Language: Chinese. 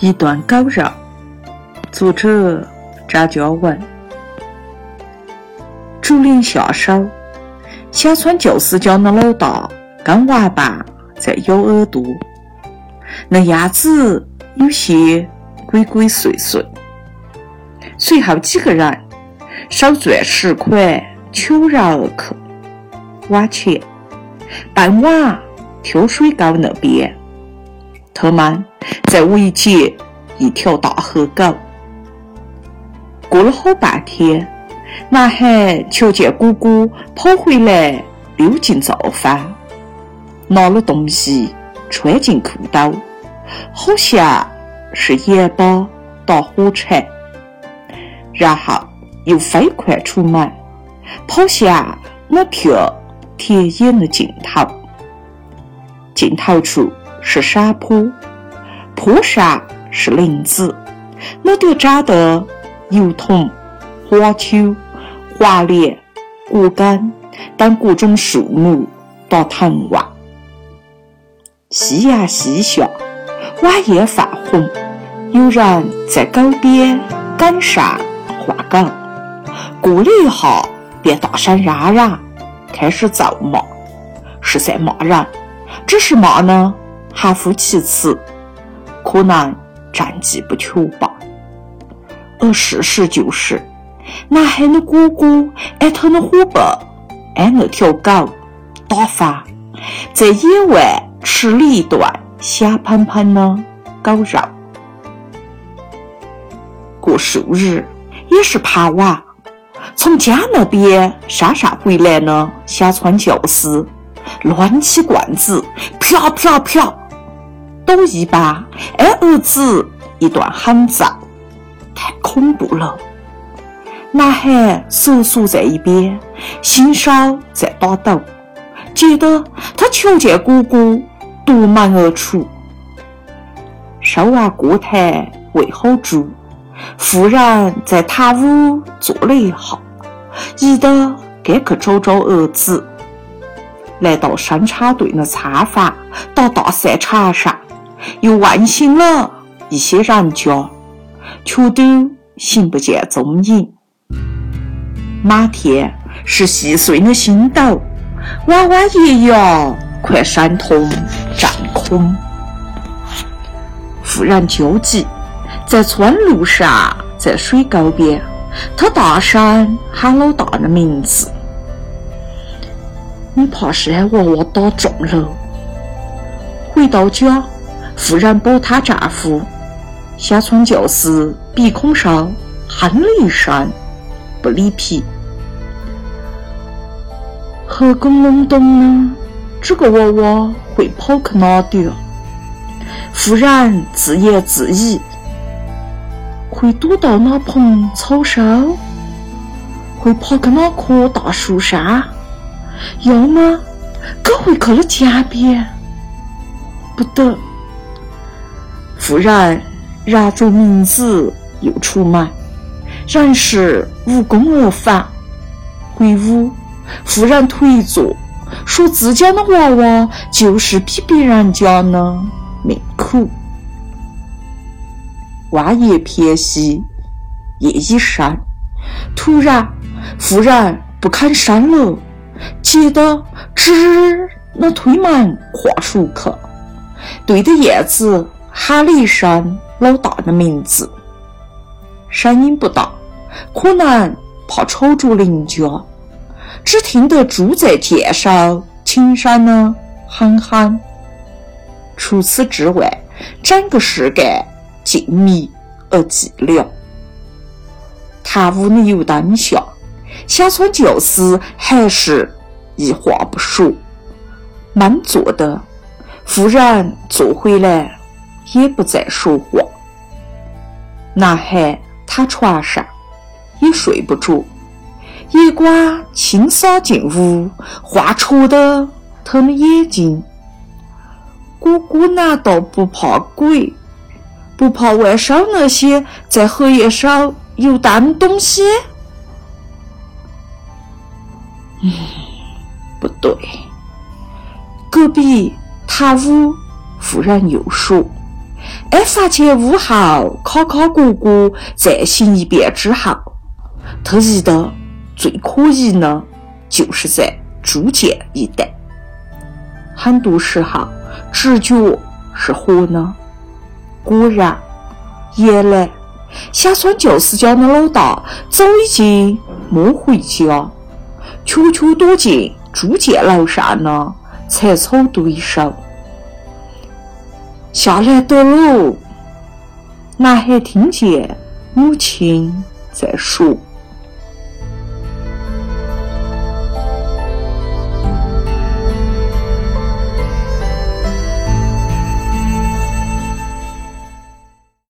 一段高绕，作者张嘉文。竹林下手，小川教师家的老大跟娃爸在咬耳朵，那样子有些鬼鬼祟祟。随后几个人手攥10块悄然而去，往前半往跳水沟那边，他们在围接一条大河沟。过了好半天，男孩瞧见姑姑跑回来，溜进灶房，拿了东西揣进裤兜，好像是盐巴打火柴，然后又飞快出门，跑下那条田野的尽头。尽头处是山坡，坡上是林子，那朵长得油桐、花秋、花莲、果柑等各种树木到藤蔓。夕阳西下，晚叶泛红，有人在沟边赶上划竿，过了一下便大声嚷嚷，开始咒骂，是在骂人，只是骂呢含糊其辞，可能战绩不求吧。而事实就是，男孩的哥哥挨他的伙伴挨那条狗打翻，在野外吃了一顿香喷喷的狗肉。过数日，也是傍晚，从家那边傻傻回来呢，小川教师抡起罐子，啪啪啪，都一把挨儿子一段狠揍，太恐怖了。男孩瑟缩在一边，心烧在打斗，觉得他瞧见姑姑夺门而出，手按锅台喂好猪，夫人在堂屋坐了一下，急得该去找找儿子。来到生产队的茶房，到大赛场上又问询了一些人家，却都寻不见踪影。满天是细碎的星斗，弯弯夜夜快山通占空。夫人焦急，在村路上，在水沟边，他大声喊老大的名字，你怕是挨娃娃打中了。回到家，夫人抱她丈夫，小川教师鼻孔上哼了一声，不离皮。何公隆咚呢？这个娃娃会跑去哪里？夫人自言自语：会躲到那盆草梢，会跑去那棵大树上。要么可会去了家边，不得。夫人绕着名字又出门，仍是无功而返。回屋，夫人推坐，说自家的娃娃就是比别人家呢命苦。娃也偏惜也一闪，突然夫人不堪闪了，急得直那推门跨出去，对着叶子喊了一声老大的名字，声音不大，可能怕吵住邻居，只听得猪在街上轻声的哼哼。除此之外，整个世界静谧而寂寥。堂屋的油灯下，小川教师还是一话不说，闷坐的。夫人坐回来，也不再说话。男孩他床上也睡不着，夜光轻洒进屋，划戳的他的眼睛。姑姑难道不怕鬼？不怕外甥那些在黑夜上游荡的东西？不对。隔壁他屋忽然有说，哎，发现屋后考考姑姑在新一边之后，特意的最可疑呢，就是在竹简一带。很多时候直觉是何呢？果然原来下村九四家的老大早已经没回家，悄悄躲进竹简楼上呢，才凑对手。下来的路，那还听见母亲在说。